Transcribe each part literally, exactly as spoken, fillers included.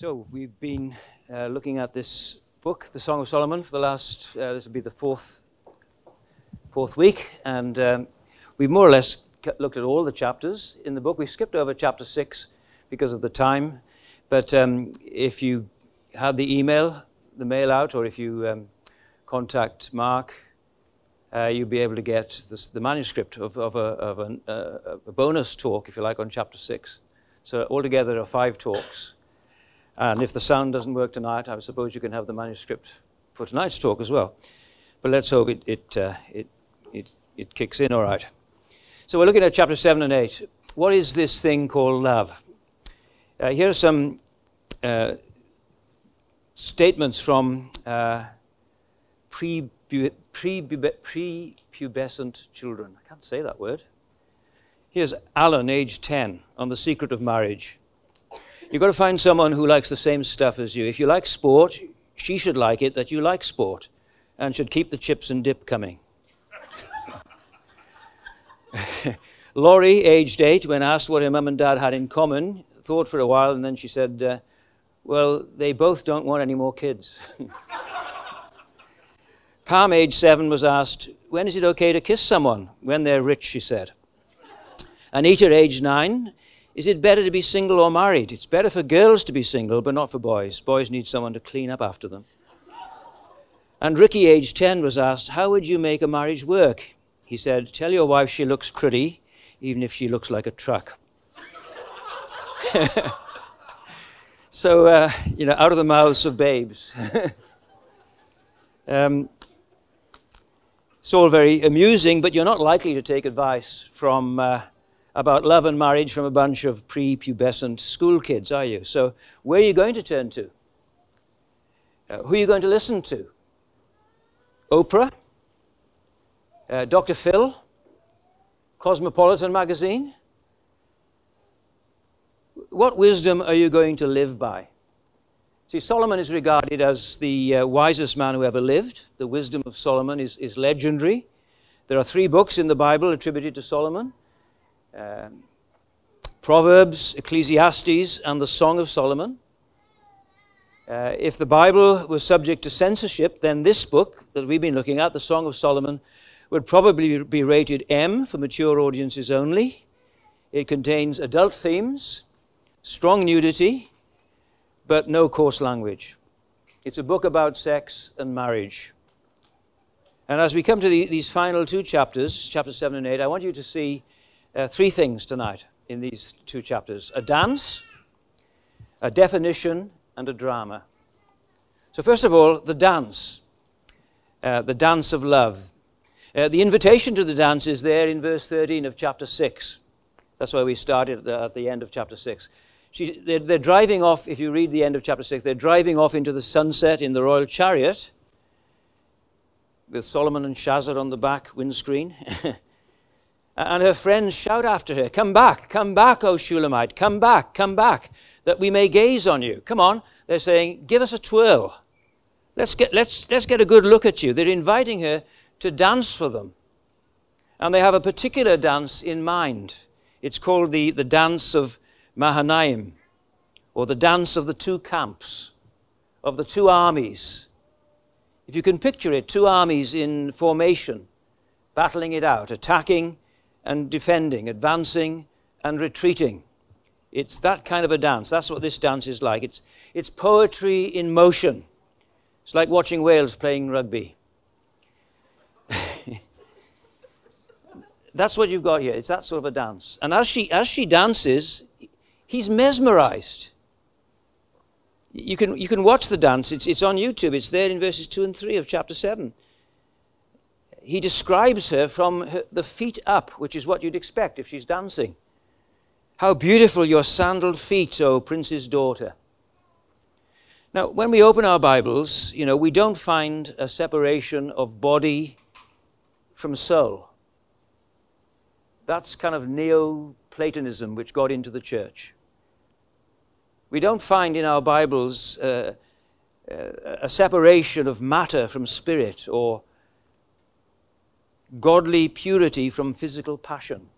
So we've been uh, looking at this book, The Song of Solomon, for the last, uh, this will be the fourth, fourth week, and um, we've more or less looked at all the chapters in the book. We skipped over chapter six because of the time, but um, if you had the email, the mail out, or if you um, contact Mark, Uh, you'll be able to get this, the manuscript of, of, a, of an, uh, a bonus talk, if you like, on chapter six. So altogether there are five talks. And if the sound doesn't work tonight, I suppose you can have the manuscript for tonight's talk as well. But let's hope it, it, uh, it, it, it kicks in all right. So we're looking at chapter seven and eight. What is this thing called love? Uh, here are some uh, statements from uh, pre prepubescent children. I can't say that word. Here's Alan, age ten, on the secret of marriage. You've got to find someone who likes the same stuff as you. If you like sport, she should like it that you like sport and should keep the chips and dip coming. Laurie, aged eight, when asked what her mum and dad had in common, thought for a while and then she said, uh, well, they both don't want any more kids. Pam, age seven, was asked, when is it okay to kiss someone? When they're rich, she said. Anita, age nine, is it better to be single or married? It's better for girls to be single, but not for boys. Boys need someone to clean up after them. And Ricky, age ten, was asked, how would you make a marriage work? He said, tell your wife she looks pretty, even if she looks like a truck. So, uh, you know, out of the mouths of babes. um, It's all very amusing, but you're not likely to take advice from uh, about love and marriage from a bunch of prepubescent school kids, are you? So where are you going to turn to? Uh, who are you going to listen to? Oprah? Uh, Doctor Phil? Cosmopolitan magazine? What wisdom are you going to live by? See, Solomon is regarded as the uh, wisest man who ever lived. The wisdom of Solomon is, is legendary. There are three books in the Bible attributed to Solomon. Um, Proverbs, Ecclesiastes, and the Song of Solomon. Uh, if the Bible was subject to censorship, then this book that we've been looking at, the Song of Solomon, would probably be rated M for mature audiences only. It contains adult themes, strong nudity, but no coarse language. It's a book about sex and marriage. And as we come to the, these final two chapters, chapters seven and eight, I want you to see uh, three things tonight in these two chapters. A dance, a definition, and a drama. So first of all, the dance, uh, the dance of love. Uh, the invitation to the dance is there in verse thirteen of chapter six. That's why we started at the, at the end of chapter six. She, they're, they're driving off, if you read the end of chapter six, they're driving off into the sunset in the royal chariot with Solomon and Shazzar on the back windscreen. And her friends shout after her, come back, come back, O Shulamite, come back, come back, that we may gaze on you. Come on, they're saying, give us a twirl. Let's get, let's, let's get a good look at you. They're inviting her to dance for them. And they have a particular dance in mind. It's called the, the dance of Mahanaim, or the dance of the two camps, of the two armies. If you can picture it, two armies in formation, battling it out, attacking and defending, advancing and retreating. It's that kind of a dance. That's what this dance is like. It's, it's poetry in motion. It's like watching Wales playing rugby. That's what you've got here. It's that sort of a dance. And as she, as she dances, he's mesmerized. You can, you can watch the dance. It's, it's on YouTube. It's there in verses two and three of chapter seven. He describes her from her, the feet up, which is what you'd expect if she's dancing. How beautiful your sandaled feet, O prince's daughter. Now, when we open our Bibles, you know, we don't find a separation of body from soul. That's kind of Neo-Platonism which got into the church. We don't find in our Bibles uh, a separation of matter from spirit or godly purity from physical passion.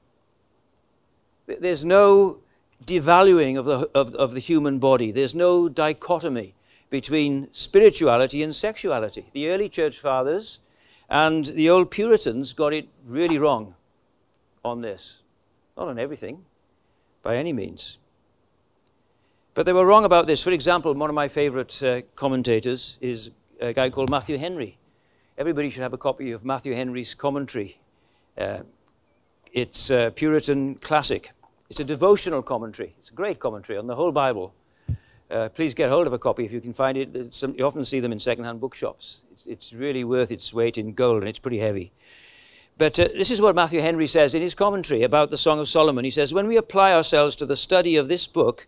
There's no devaluing of the, of, of the human body. There's no dichotomy between spirituality and sexuality. The early church fathers and the old Puritans got it really wrong on this. Not on everything, by any means. But they were wrong about this. For example, one of my favorite uh, commentators is a guy called Matthew Henry. Everybody should have a copy of Matthew Henry's commentary. Uh, it's a Puritan classic. It's a devotional commentary. It's a great commentary on the whole Bible. Uh, please get hold of a copy if you can find it. Some, you often see them in second-hand bookshops. It's, it's really worth its weight in gold, and it's pretty heavy. But uh, this is what Matthew Henry says in his commentary about the Song of Solomon. He says, when we apply ourselves to the study of this book,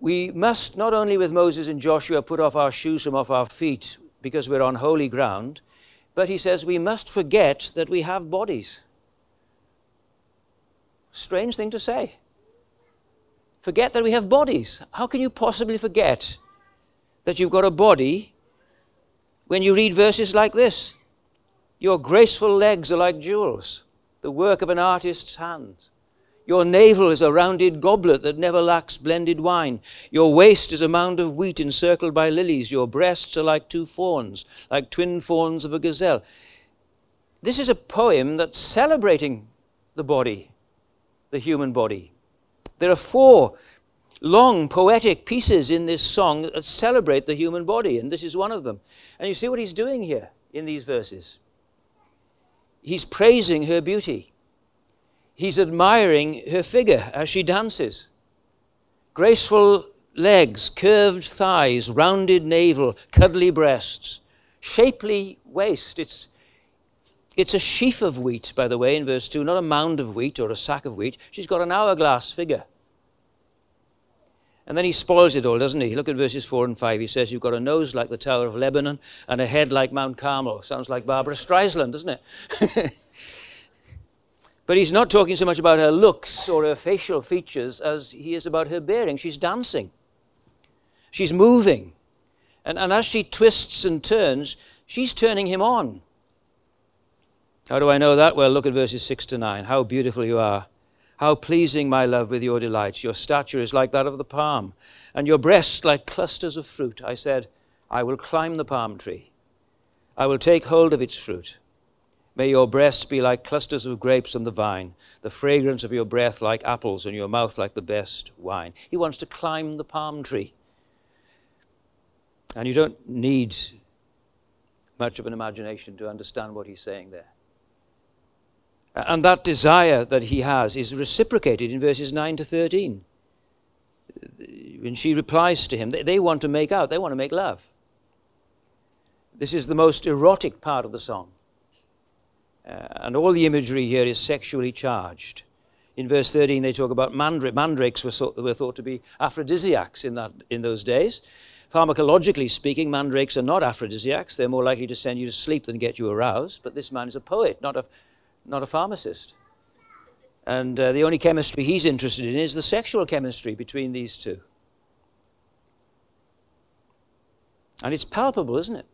we must not only with Moses and Joshua put off our shoes from off our feet because we're on holy ground, but he says we must forget that we have bodies. Strange thing to say. Forget that we have bodies. How can you possibly forget that you've got a body when you read verses like this? Your graceful legs are like jewels, the work of an artist's hand. Your navel is a rounded goblet that never lacks blended wine. Your waist is a mound of wheat encircled by lilies. Your breasts are like two fawns, like twin fawns of a gazelle. This is a poem that's celebrating the body, the human body. There are four long poetic pieces in this song that celebrate the human body, and this is one of them. And you see what he's doing here in these verses. He's praising her beauty. He's admiring her figure as she dances. Graceful legs, curved thighs, rounded navel, cuddly breasts, shapely waist. It's It's a sheaf of wheat, by the way, in verse two, not a mound of wheat or a sack of wheat. She's got an hourglass figure. And then he spoils it all, doesn't he? Look at verses four and five. He says, you've got a nose like the Tower of Lebanon and a head like Mount Carmel. Sounds like Barbara Streisand, doesn't it? But he's not talking so much about her looks or her facial features as he is about her bearing. She's dancing. She's moving. And, and as she twists and turns, she's turning him on. How do I know that? Well, look at verses six to nine. How beautiful you are. How pleasing, my love, with your delights. Your stature is like that of the palm, and your breasts like clusters of fruit. I said, I will climb the palm tree. I will take hold of its fruit. May your breasts be like clusters of grapes on the vine, the fragrance of your breath like apples, and your mouth like the best wine. He wants to climb the palm tree. And you don't need much of an imagination to understand what he's saying there. And that desire that he has is reciprocated in verses nine to thirteen. When she replies to him, they, they want to make out, they want to make love. This is the most erotic part of the song. Uh, and all the imagery here is sexually charged. In verse thirteen, they talk about mandra- mandrakes were, so- were thought to be aphrodisiacs in, that, in those days. Pharmacologically speaking, mandrakes are not aphrodisiacs. They're more likely to send you to sleep than get you aroused. But this man is a poet, not a... not a pharmacist. And uh, the only chemistry he's interested in is the sexual chemistry between these two. And it's palpable, isn't it?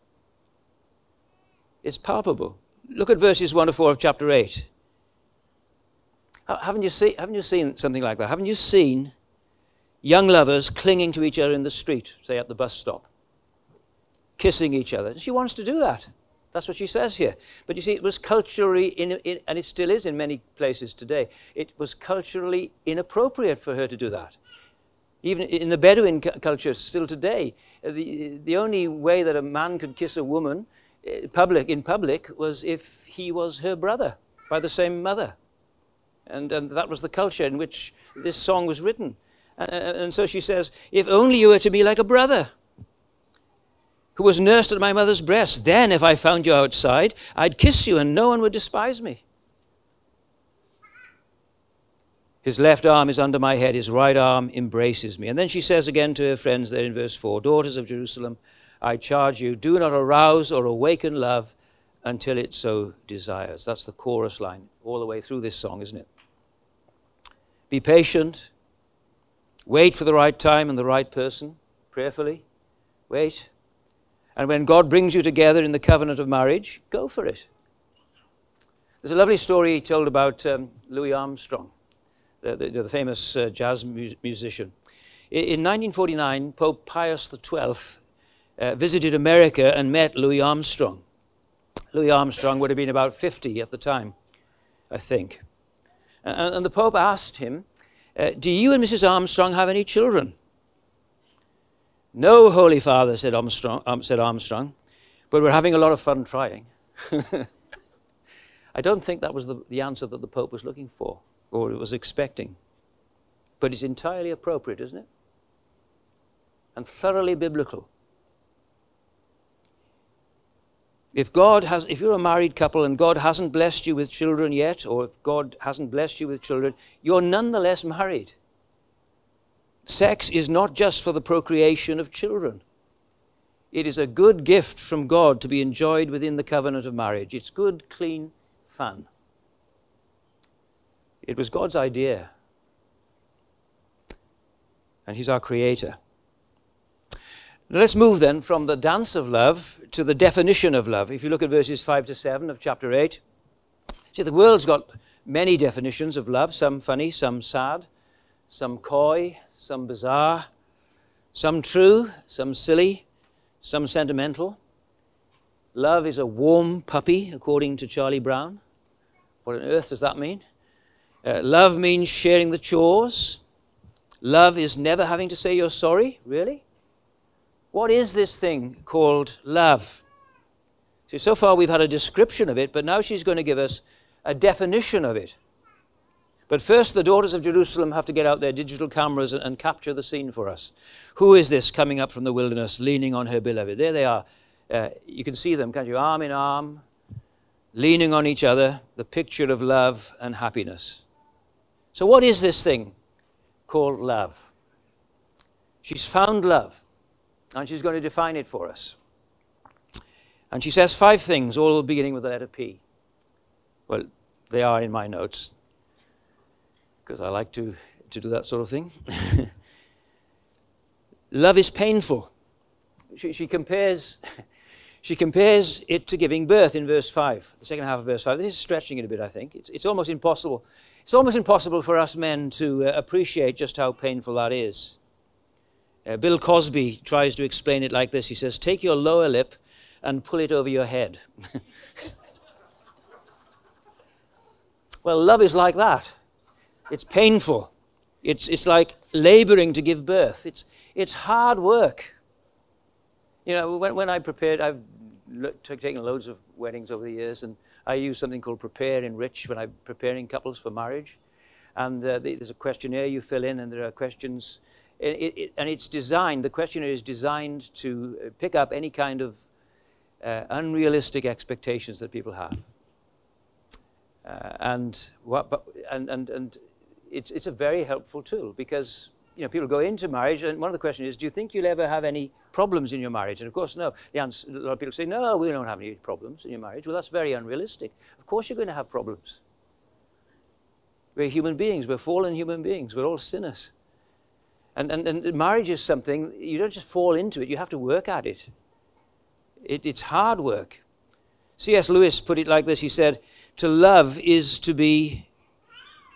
It's palpable. Look at verses one to four of chapter eight. Haven't you, see, haven't you seen something like that? Haven't you seen young lovers clinging to each other in the street, say at the bus stop, kissing each other? And she wants to do that. That's what she says here. But you see, it was culturally, in, in, and it still is in many places today, it was culturally inappropriate for her to do that. Even in the Bedouin cu- culture still today, the, the only way that a man could kiss a woman uh, public, in public was if he was her brother by the same mother. And, and that was the culture in which this song was written. Uh, and so she says, if only you were to be like a brother, who was nursed at my mother's breast. Then, if I found you outside, I'd kiss you and no one would despise me. His left arm is under my head, his right arm embraces me. And then she says again to her friends there in verse four, daughters of Jerusalem, I charge you, do not arouse or awaken love until it so desires. That's the chorus line all the way through this song, isn't it? Be patient, wait for the right time and the right person, prayerfully, wait. And when God brings you together in the covenant of marriage, go for it. There's a lovely story told about um, Louis Armstrong, uh, the, the famous uh, jazz mu musician. In nineteen forty-nine, Pope Pius the twelfth uh, visited America and met Louis Armstrong. Louis Armstrong would have been about fifty at the time, I think. And, and the Pope asked him, uh, do you and Missus Armstrong have any children? No, Holy Father, said Armstrong, um, said Armstrong, but we're having a lot of fun trying. I don't think that was the, the answer that the Pope was looking for or was expecting. But it's entirely appropriate, isn't it? And thoroughly biblical. If God has, if you're a married couple and God hasn't blessed you with children yet, or if God hasn't blessed you with children, you're nonetheless married. Sex is not just for the procreation of children. It is a good gift from God to be enjoyed within the covenant of marriage. It's good, clean fun. It was God's idea. And he's our creator. Now let's move then from the dance of love to the definition of love. If you look at verses five to seven of chapter eight, see the world's got many definitions of love, some funny, some sad, some coy, some bizarre, some true, some silly, some sentimental. Love is a warm puppy, according to Charlie Brown. What on earth does that mean? Uh, love means sharing the chores. Love is never having to say you're sorry, really? What is this thing called love? See, so far we've had a description of it, but now she's going to give us a definition of it. But first, the daughters of Jerusalem have to get out their digital cameras and, and capture the scene for us. Who is this coming up from the wilderness, leaning on her beloved? There they are. Uh, you can see them, can't you? Arm in arm, leaning on each other, the picture of love and happiness. So what is this thing called love? She's found love, and she's going to define it for us. And she says five things, all beginning with the letter P. Well, they are in my notes, because I like to, to do that sort of thing. Love is painful. She, she, compares, she compares it to giving birth in verse five, the second half of verse five. This is stretching it a bit, I think. It's, it's almost impossible. It's almost impossible for us men to uh, appreciate just how painful that is. Uh, Bill Cosby tries to explain it like this. He says, take your lower lip and pull it over your head. Well, love is like that. It's painful. It's, it's like laboring to give birth. It's, it's hard work. You know, when, when I prepared, I've taken loads of weddings over the years, and I use something called Prepare Enrich when I'm preparing couples for marriage. And uh, there's a questionnaire you fill in, and there are questions. It, it, and it's designed, the questionnaire is designed to pick up any kind of uh, unrealistic expectations that people have. Uh, and, what, but, and, and, and it's, it's a very helpful tool because, you know, people go into marriage, and one of the questions is, do you think you'll ever have any problems in your marriage? And of course, no. The answer, a lot of people say, no, we don't have any problems in your marriage. Well, that's very unrealistic. Of course you're going to have problems. We're human beings. We're fallen human beings. We're all sinners. And, and, and marriage is something, you don't just fall into it, you have to work at it. it it's hard work. C S Lewis put it like this, he said, to love is to be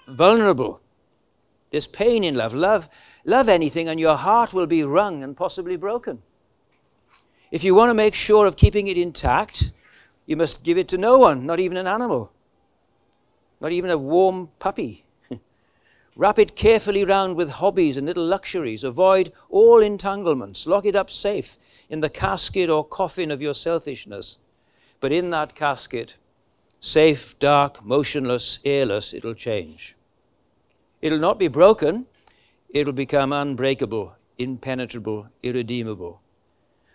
vulnerable. There's pain in love. Love, love anything and your heart will be wrung and possibly broken. If you want to make sure of keeping it intact, you must give it to no one, not even an animal, not even a warm puppy. Wrap it carefully round with hobbies and little luxuries. Avoid all entanglements. Lock it up safe in the casket or coffin of your selfishness. But in that casket, safe, dark, motionless, airless, it'll change. It'll not be broken. It'll become unbreakable, impenetrable, irredeemable.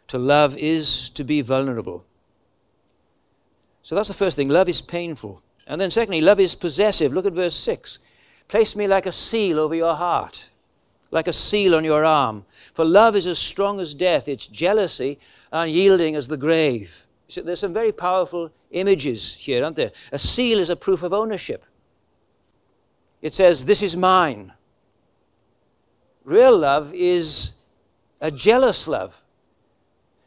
To love is to be vulnerable. So that's the first thing. Love is painful. And then secondly, love is possessive. Look at verse six. Place me like a seal over your heart, like a seal on your arm. For love is as strong as death, it's jealousy, unyielding as the grave. So there's some very powerful images here, aren't there? A seal is a proof of ownership. It says, this is mine. Real love is a jealous love.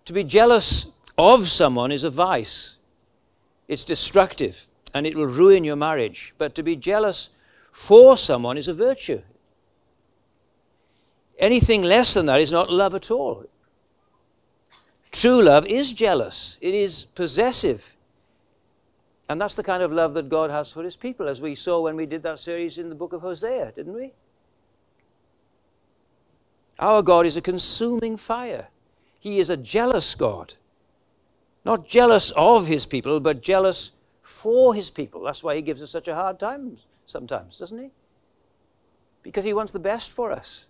To be jealous of someone is a vice. It's destructive, and it will ruin your marriage. But to be jealous for someone is a virtue. Anything less than that is not love at all. True love is jealous. It is possessive. And that's the kind of love that God has for his people, as we saw when we did that series in the book of Hosea, didn't we? Our God is a consuming fire. He is a jealous God. Not jealous of his people, but jealous for his people. That's why he gives us such a hard time sometimes, doesn't he? Because he wants the best for us.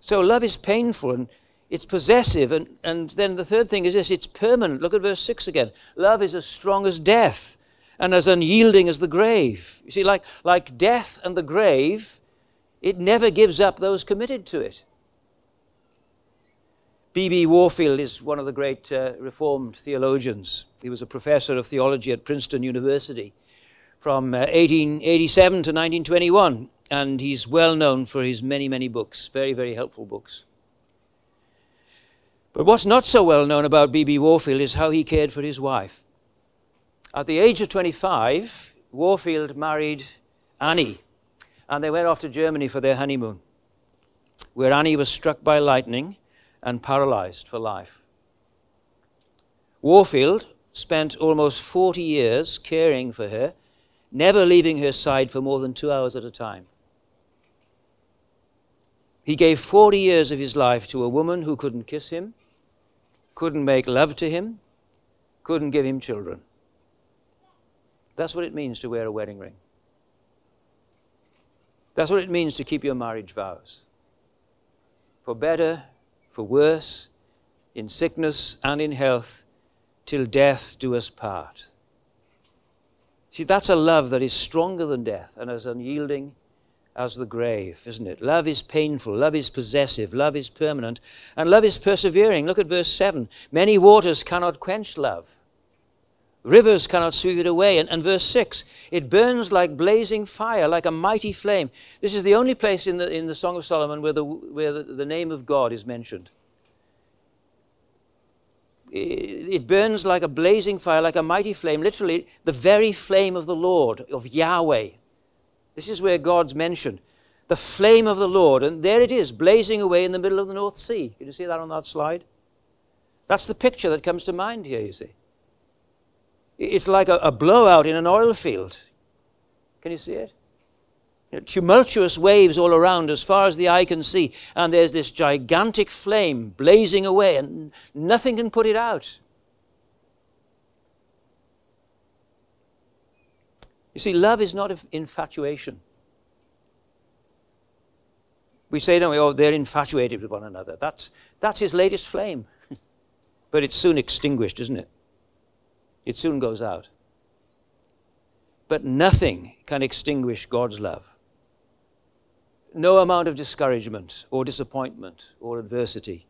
So love is painful and it's possessive, and, and then the third thing is this, it's permanent. Look at verse six again. Love is as strong as death and as unyielding as the grave. You see, like, like death and the grave, it never gives up those committed to it. B B Warfield is one of the great uh, Reformed theologians. He was a professor of theology at Princeton University from uh, eighteen eighty-seven to nineteen twenty-one, and he's well known for his many, many books, very, very helpful books. But what's not so well known about B B Warfield is how he cared for his wife. At the age of twenty-five, Warfield married Annie, and they went off to Germany for their honeymoon, where Annie was struck by lightning and paralyzed for life. Warfield spent almost forty years caring for her, never leaving her side for more than two hours at a time. He gave forty years of his life to a woman who couldn't kiss him, couldn't make love to him, couldn't give him children. That's what it means to wear a wedding ring. That's what it means to keep your marriage vows. For better, for worse, in sickness and in health, till death do us part. See, that's a love that is stronger than death and as unyielding as the grave, isn't it? Love is painful, love is possessive, love is permanent, and love is persevering. Look at verse seven. Many waters cannot quench love. Rivers cannot sweep it away. And, and verse six, it burns like blazing fire, like a mighty flame. This is the only place in the, in the Song of Solomon where, the, where the, the name of God is mentioned. It, it burns like a blazing fire, like a mighty flame, literally the very flame of the Lord, of Yahweh. This is where God's mentioned, the flame of the Lord. And there it is, blazing away in the middle of the North Sea. Can you see that on that slide? That's the picture that comes to mind here, you see. It's like a, a blowout in an oil field. Can you see it? You know, tumultuous waves all around as far as the eye can see. And there's this gigantic flame blazing away and nothing can put it out. You see, love is not infatuation. We say, don't we, oh, they're infatuated with one another. That's, that's his latest flame. But it's soon extinguished, isn't it? It soon goes out. But nothing can extinguish God's love. No amount of discouragement or disappointment or adversity.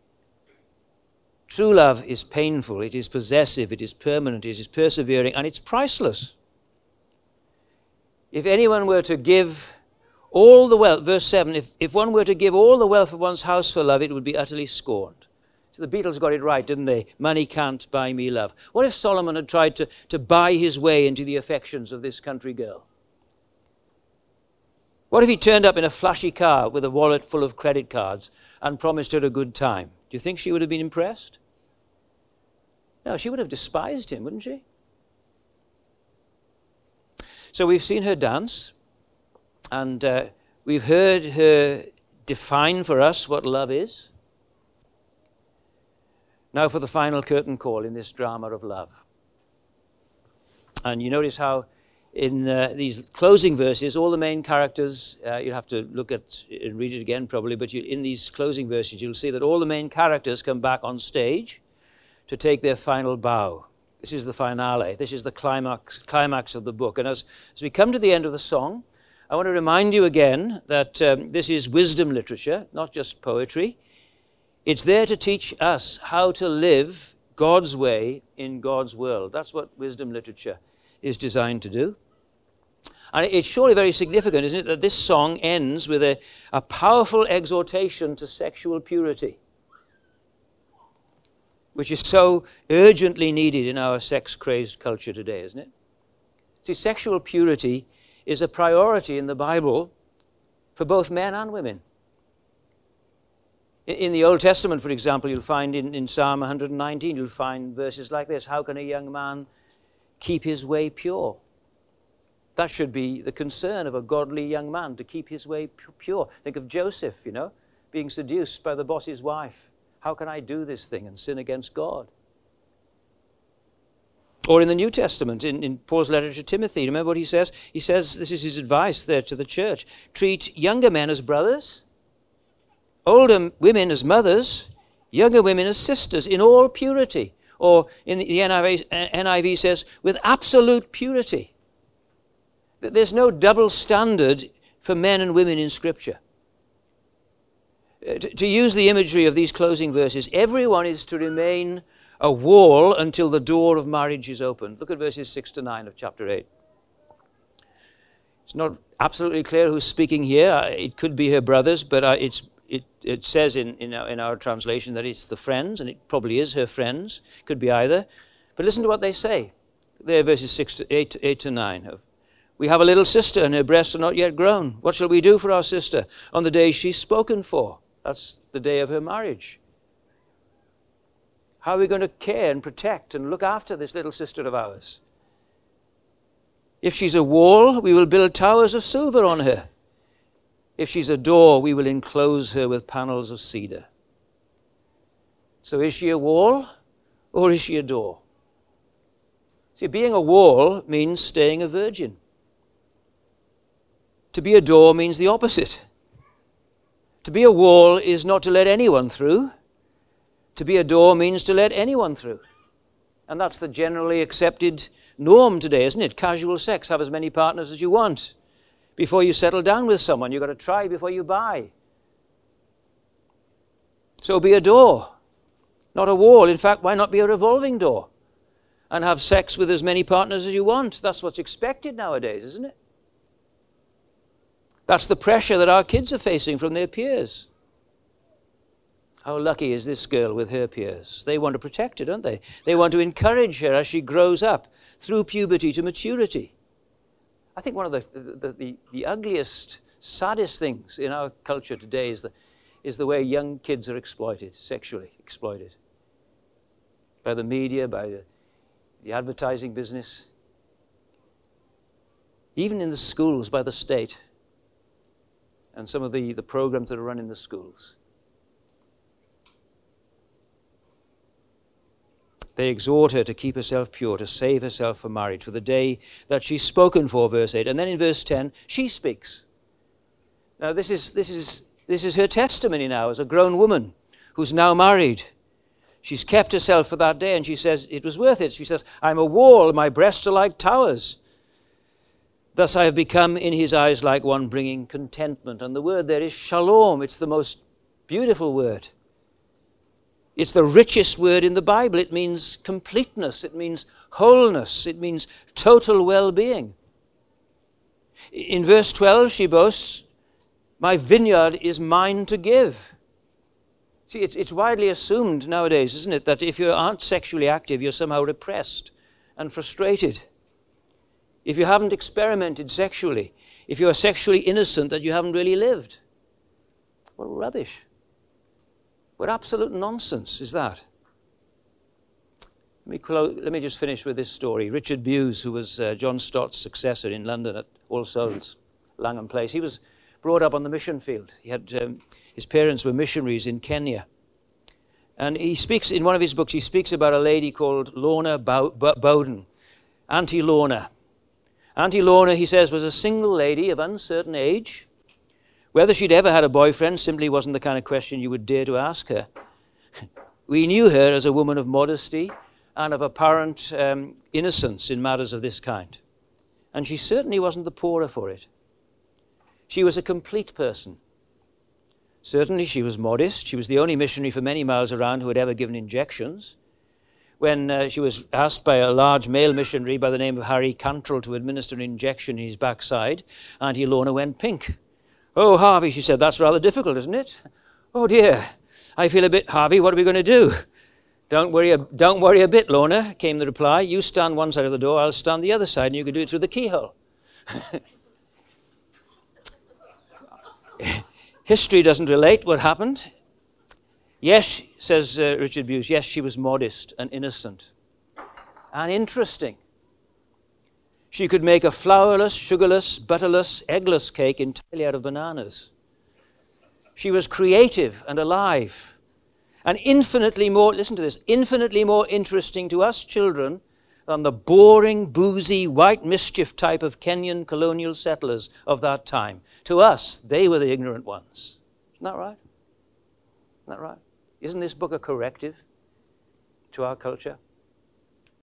True love is painful, it is possessive, it is permanent, it is persevering, and it's priceless. If anyone were to give all the wealth, verse seven, if, if one were to give all the wealth of one's house for love, it would be utterly scorned. So the Beatles got it right, didn't they? Money can't buy me love. What if Solomon had tried to, to buy his way into the affections of this country girl? What if he turned up in a flashy car with a wallet full of credit cards and promised her a good time? Do you think she would have been impressed? No, she would have despised him, wouldn't she? So we've seen her dance, and uh, we've heard her define for us what love is. Now for the final curtain call in this drama of love. And you notice how in uh, these closing verses, all the main characters, uh, you'll have to look at and read it again probably, but you, in these closing verses, you'll see that all the main characters come back on stage to take their final bow. This is the finale. This is the climax, climax of the book. And as, as we come to the end of the song, I want to remind you again that um, this is wisdom literature, not just poetry. It's there to teach us how to live God's way in God's world. That's what wisdom literature is designed to do. And it's surely very significant, isn't it, that this song ends with a, a powerful exhortation to sexual purity, which is so urgently needed in our sex-crazed culture today, isn't it? See, sexual purity is a priority in the Bible for both men and women. In the Old Testament, for example, you'll find in, in Psalm one nineteen, you'll find verses like this: how can a young man keep his way pure? That should be the concern of a godly young man, to keep his way pure. Think of Joseph, you know, being seduced by the boss's wife. How can I do this thing and sin against God? Or in the New Testament, in, in Paul's letter to Timothy, remember what he says? He says, this is his advice there to the church: treat younger men as brothers, older women as mothers, younger women as sisters, in all purity. Or in the N I V says, with absolute purity. There's no double standard for men and women in Scripture. To use the imagery of these closing verses, everyone is to remain a wall until the door of marriage is opened. Look at verses six to nine of chapter eight. It's not absolutely clear who's speaking here. It could be her brothers, but it's It, it says in, in, our, in our translation that it's the friends, and it probably is her friends. Could be either. But listen to what they say. There, verses six to eight, eight to nine. We have a little sister, and her breasts are not yet grown. What shall we do for our sister on the day she's spoken for? That's the day of her marriage. How are we going to care and protect and look after this little sister of ours? If she's a wall, we will build towers of silver on her. If she's a door, we will enclose her with panels of cedar. So is she a wall or is she a door? See, being a wall means staying a virgin. To be a door means the opposite. To be a wall is not to let anyone through. To be a door means to let anyone through. And that's the generally accepted norm today, isn't it? Casual sex, have as many partners as you want. Before you settle down with someone, you've got to try before you buy. So be a door, not a wall. In fact, why not be a revolving door and have sex with as many partners as you want? That's what's expected nowadays, isn't it? That's the pressure that our kids are facing from their peers. How lucky is this girl with her peers? They want to protect her, don't they? They want to encourage her as she grows up through puberty to maturity. I think one of the the, the the ugliest, saddest things in our culture today is the, is the way young kids are exploited, sexually exploited. By the media, by the, the advertising business. Even in the schools, by the state. And some of the, the programs that are run in the schools. They exhort her to keep herself pure, to save herself for marriage, for the day that she's spoken for, verse eight. And then in verse ten, she speaks. Now, this is, this is, this is her testimony now as a grown woman who's now married. She's kept herself for that day, and she says, it was worth it. She says, I'm a wall, my breasts are like towers. Thus I have become in his eyes like one bringing contentment. And the word there is shalom. It's the most beautiful word. It's the richest word in the Bible. It means completeness. It means wholeness. It means total well-being. In verse twelve, she boasts, my vineyard is mine to give. See, it's, it's widely assumed nowadays, isn't it, that if you aren't sexually active, you're somehow repressed and frustrated. If you haven't experimented sexually, if you're sexually innocent, that you haven't really lived. What rubbish. What absolute nonsense is that? Let me, close, let me just finish with this story. Richard Bewes, who was uh, John Stott's successor in London at All Souls, Langham Place, he was brought up on the mission field. He had, um, his parents were missionaries in Kenya. And he speaks, in one of his books, he speaks about a lady called Lorna Bowden, Auntie Lorna. Auntie Lorna, he says, was a single lady of uncertain age. Whether she'd ever had a boyfriend simply wasn't the kind of question you would dare to ask her. We knew her as a woman of modesty and of apparent um, innocence in matters of this kind. And she certainly wasn't the poorer for it. She was a complete person. Certainly she was modest. She was the only missionary for many miles around who had ever given injections. When uh, she was asked by a large male missionary by the name of Harry Cantrell to administer an injection in his backside, Auntie Lorna went pink. Oh, Harvey, she said, that's rather difficult, isn't it? Oh, dear, I feel a bit, Harvey, what are we going to do? Don't worry, don't worry a bit, Lorna, came the reply. You stand one side of the door, I'll stand the other side, and you can do it through the keyhole. history doesn't relate what happened. Yes, says uh, Richard Bewes, yes, she was modest and innocent and interesting. She could make a flourless, sugarless, butterless, eggless cake entirely out of bananas. She was creative and alive and infinitely more, listen to this, infinitely more interesting to us children than the boring, boozy, white mischief type of Kenyan colonial settlers of that time. To us, they were the ignorant ones. Isn't that right? Isn't that right? Isn't this book a corrective to our culture?